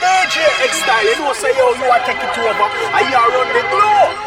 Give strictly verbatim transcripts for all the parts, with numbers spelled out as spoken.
D J X style, you know, say yo, you are taking it over, and you are on the globe.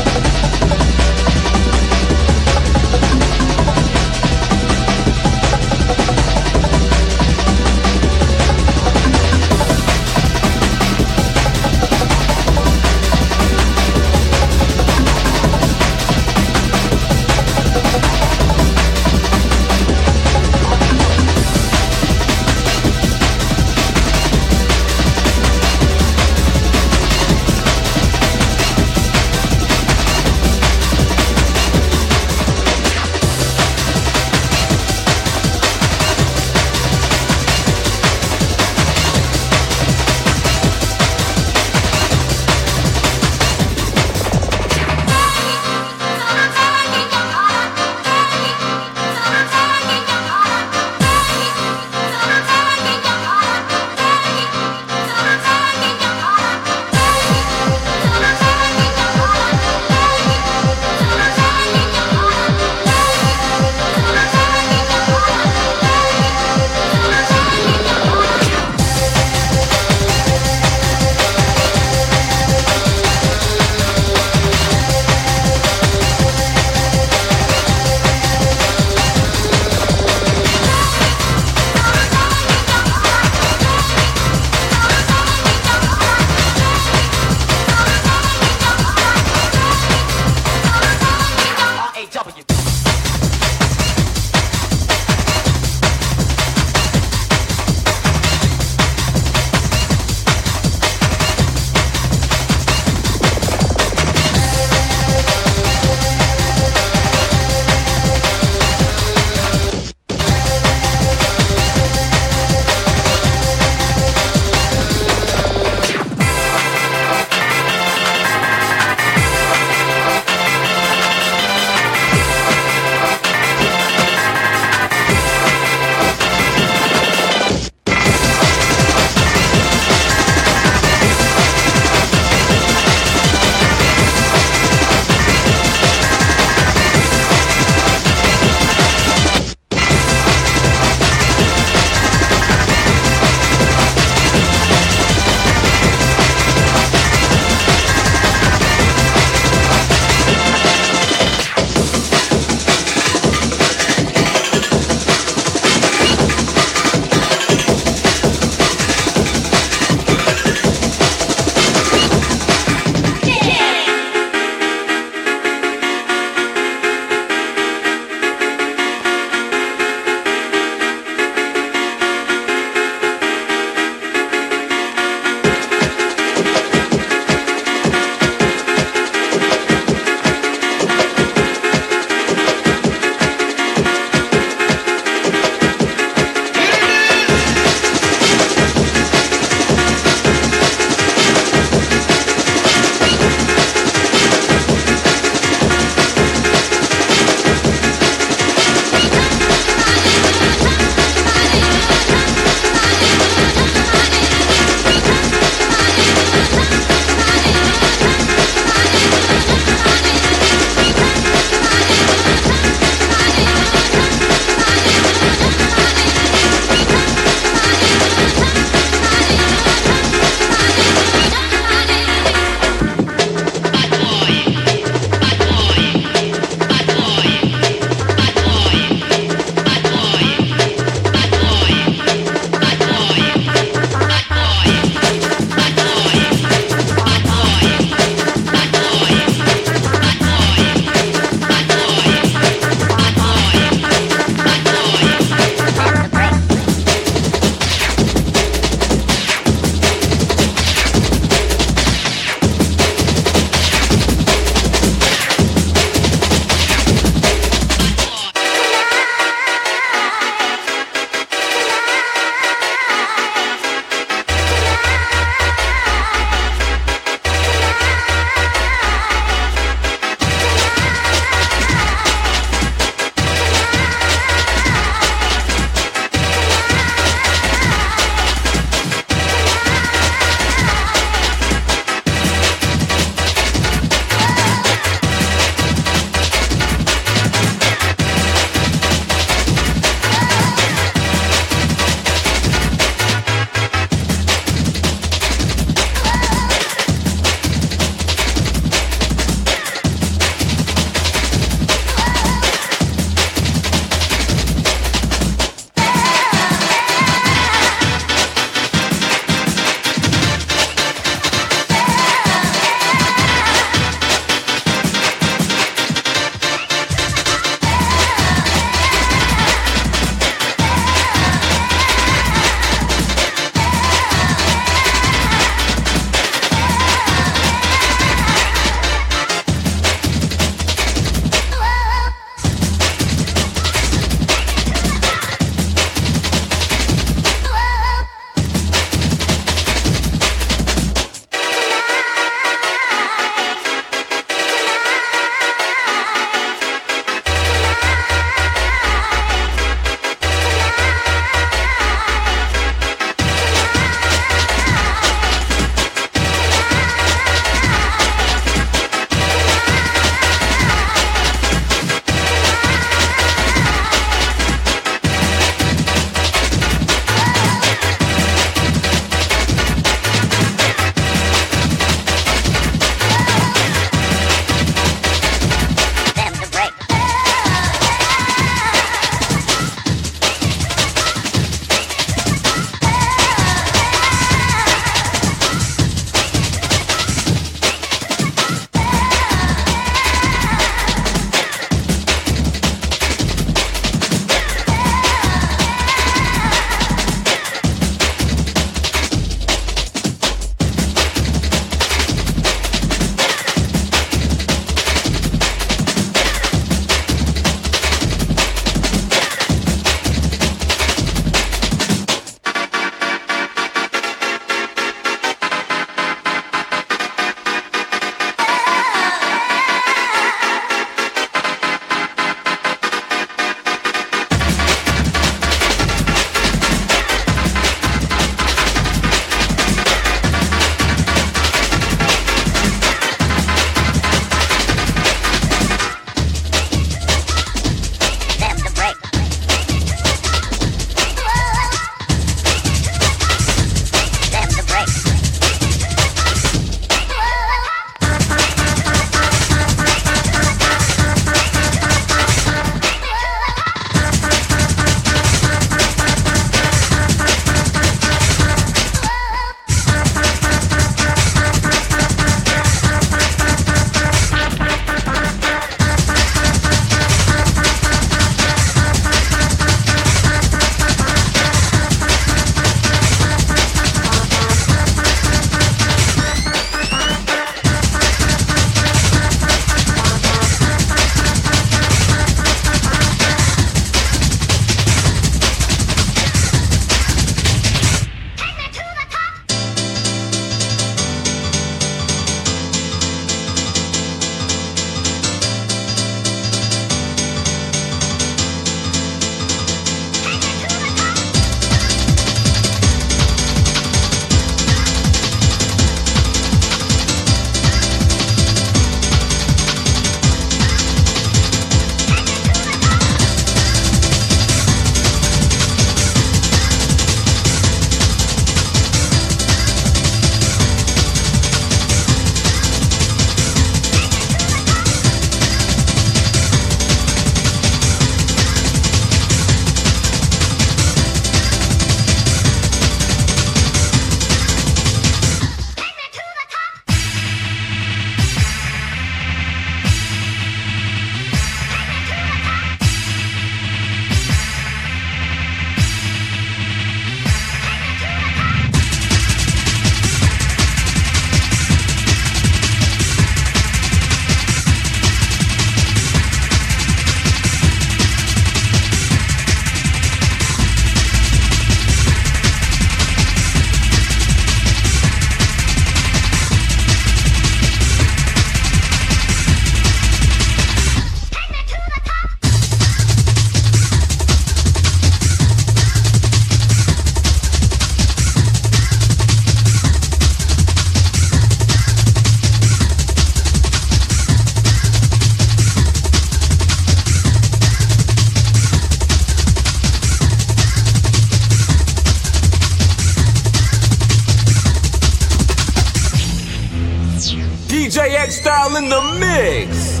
D J X-Style in the mix.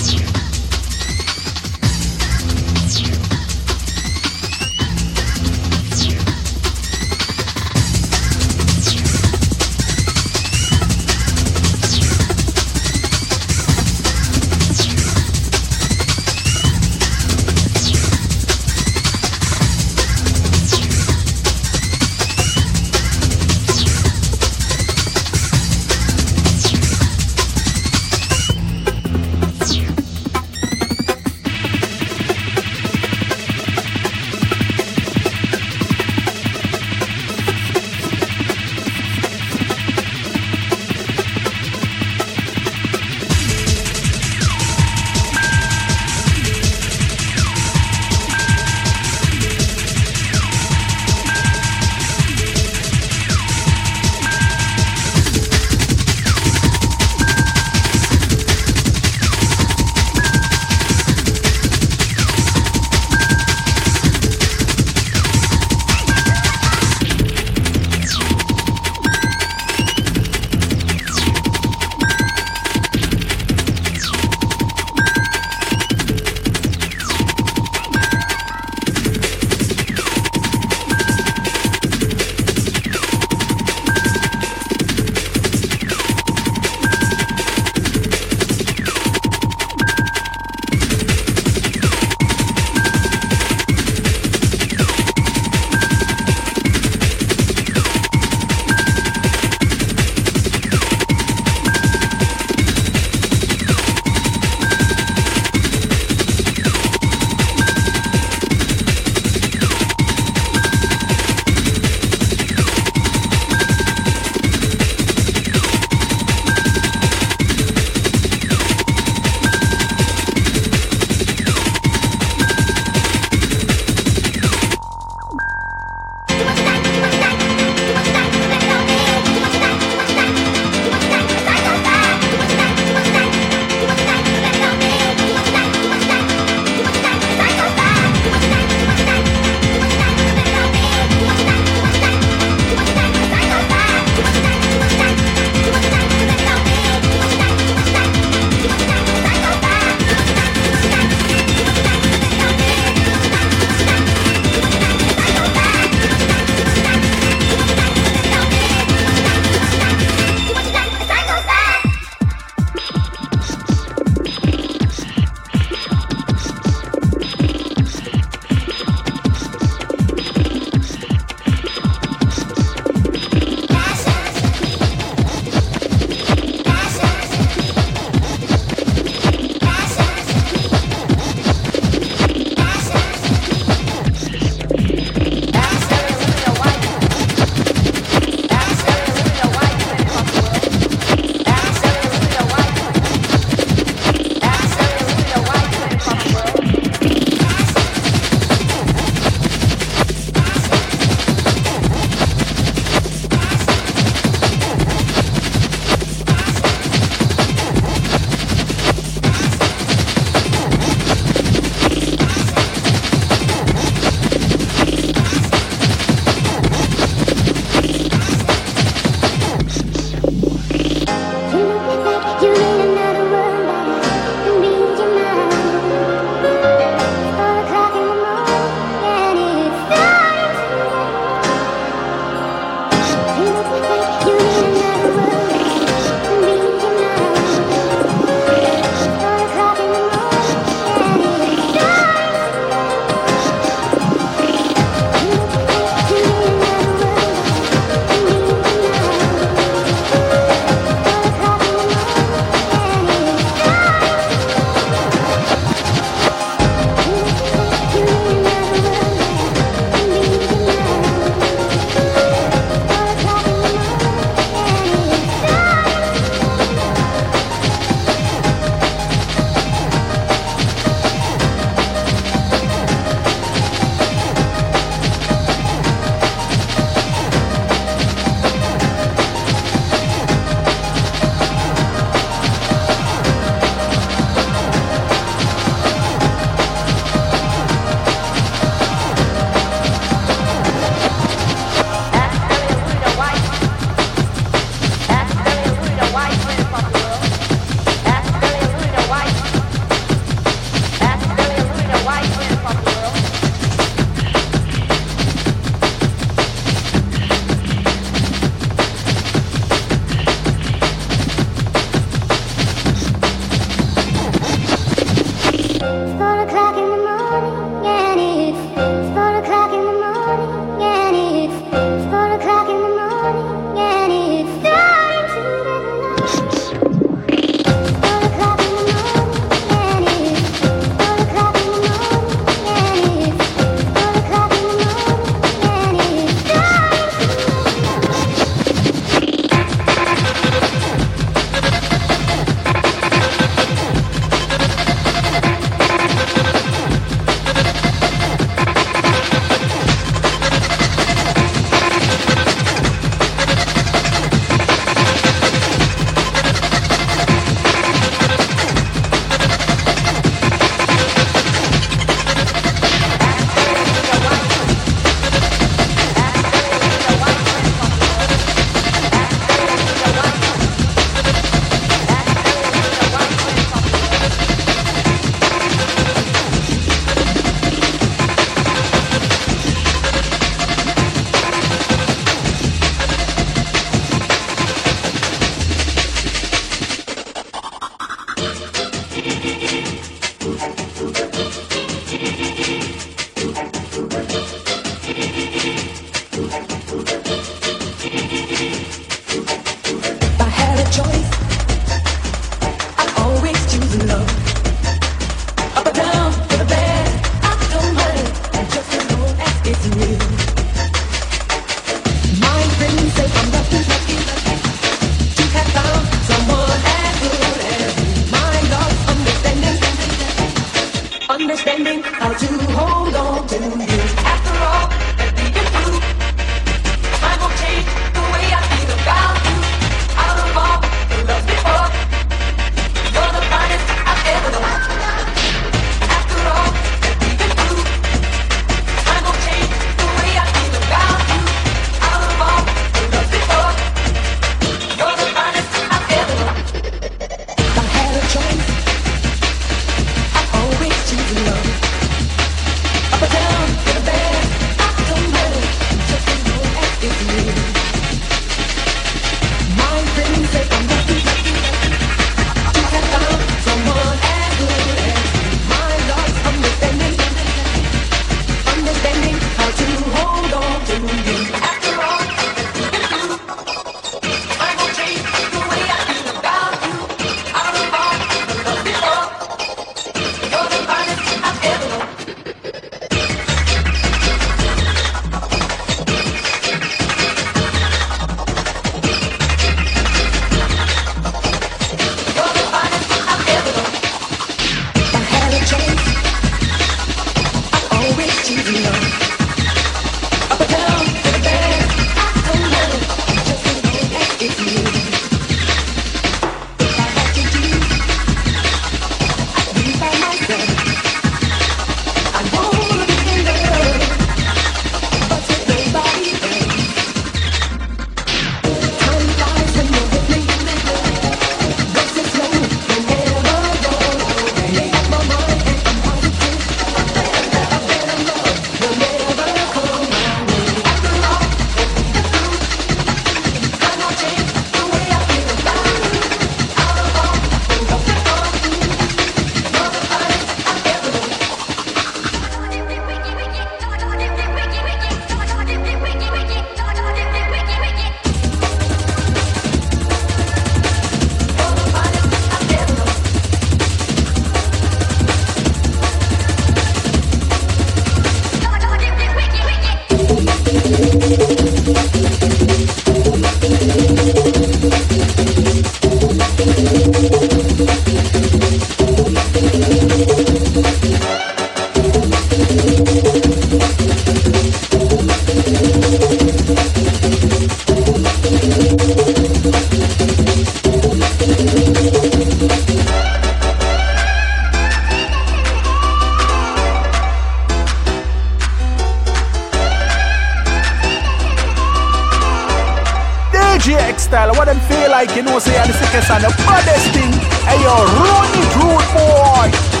D J X style, what them feel like, you know, say, and the sickest and the baddest thing, and you run it, rude boy.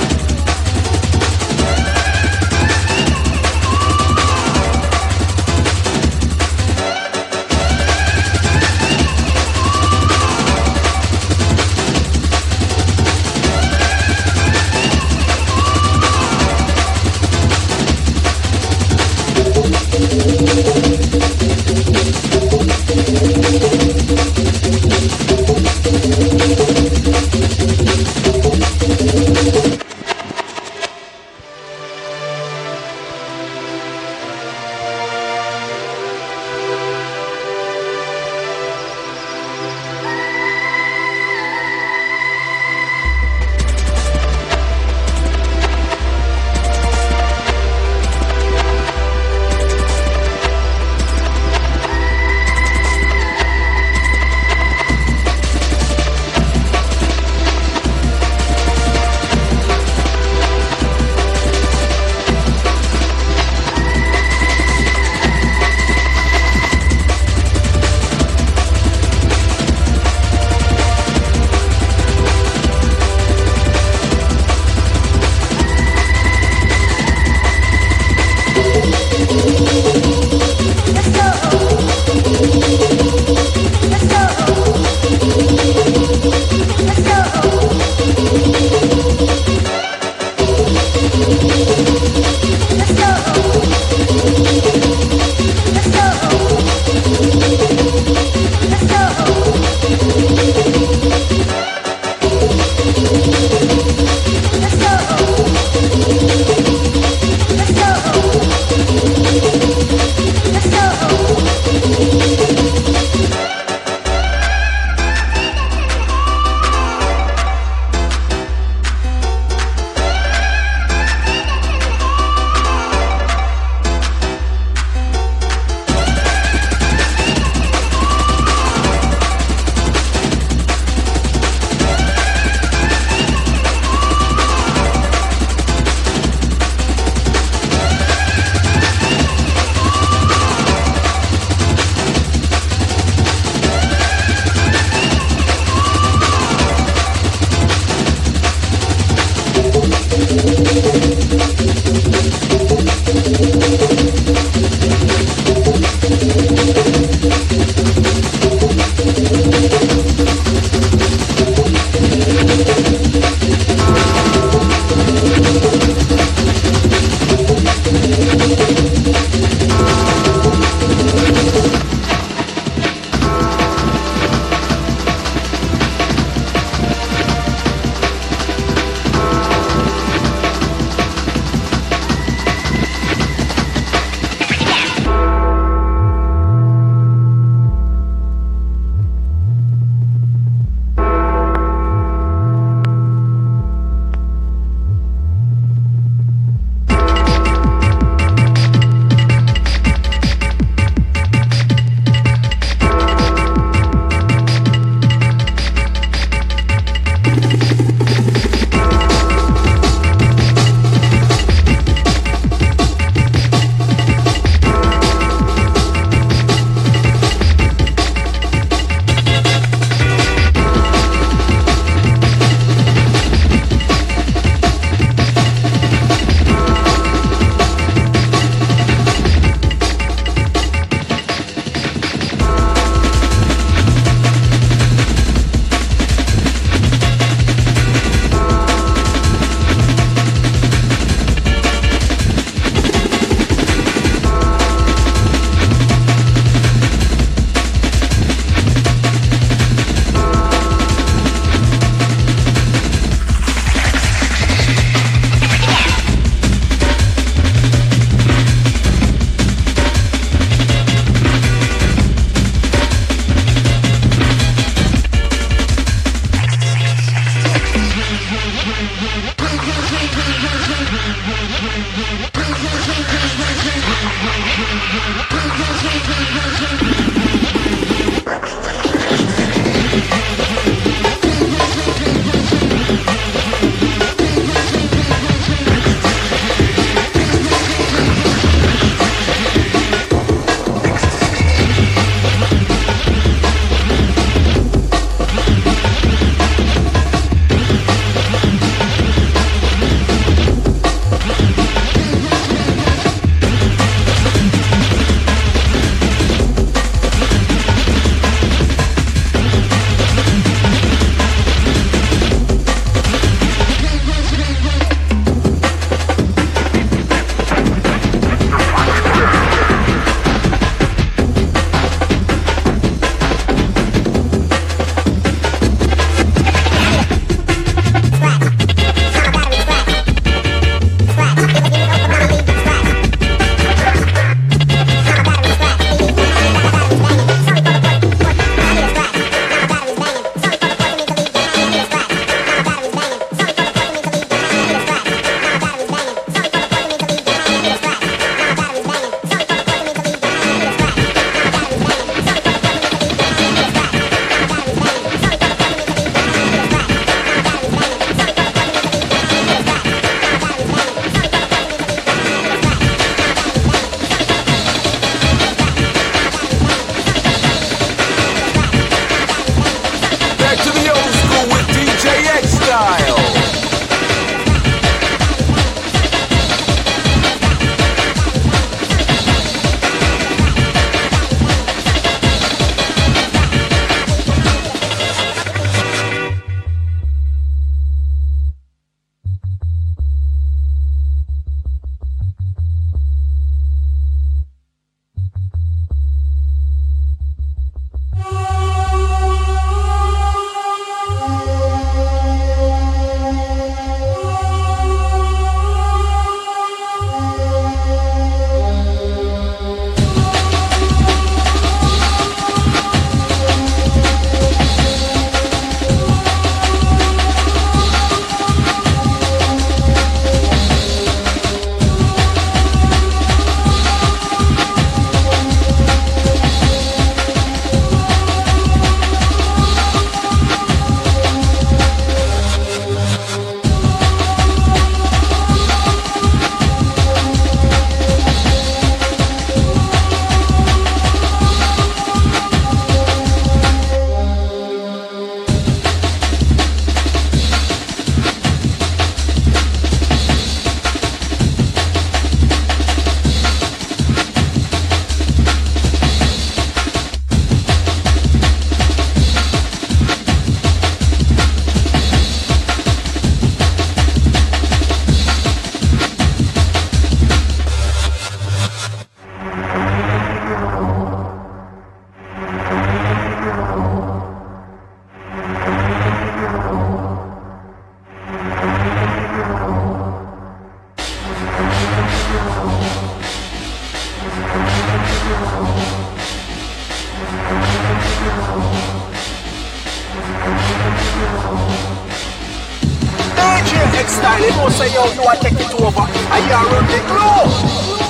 next time you don't say, yo, you are taking it over. And you are running the globe.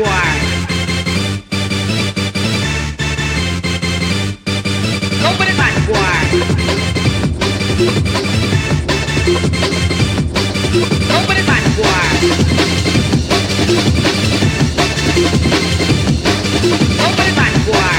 boy. Open it back, boy. Open it back, boy. Open it back, boy.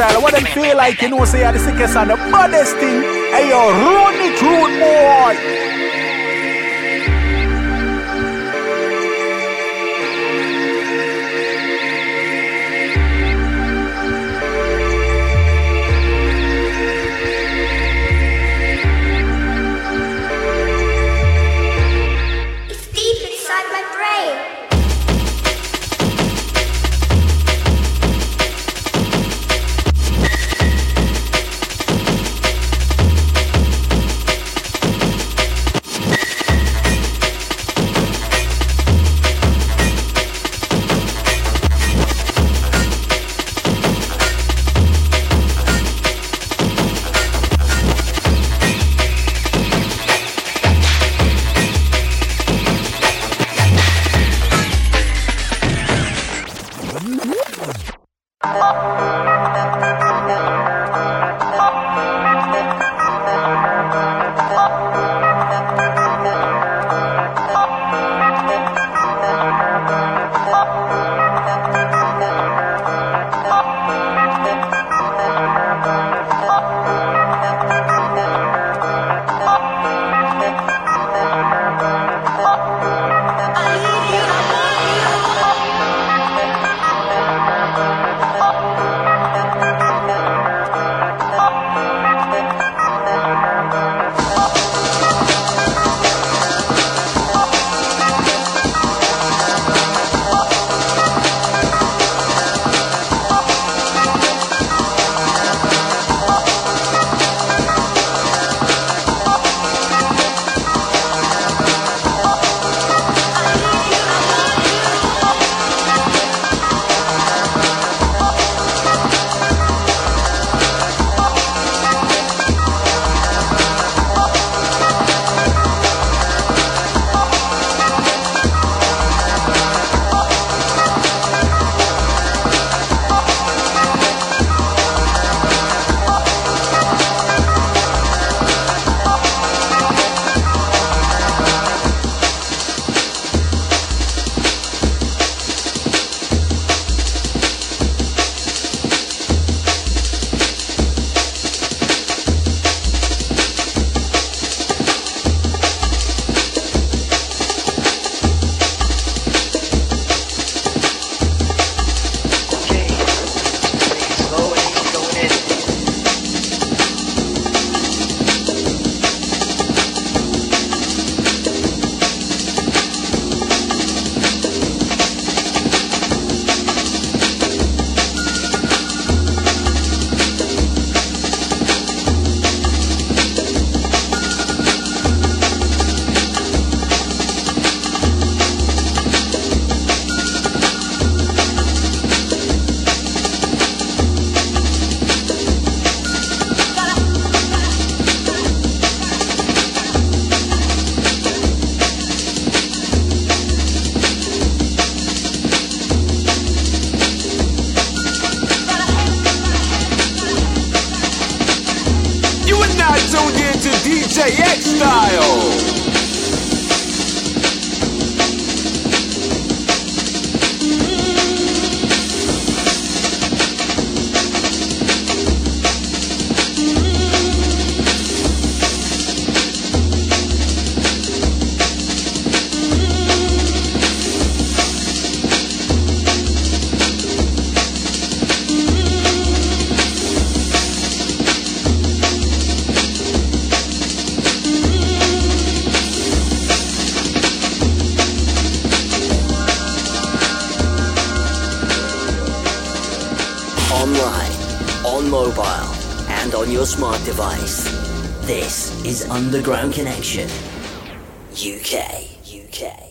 lifestyle, what them feel like, you know, say you're the sickest and the baddest thing, and you run it through, boy. Underground Connection U K U K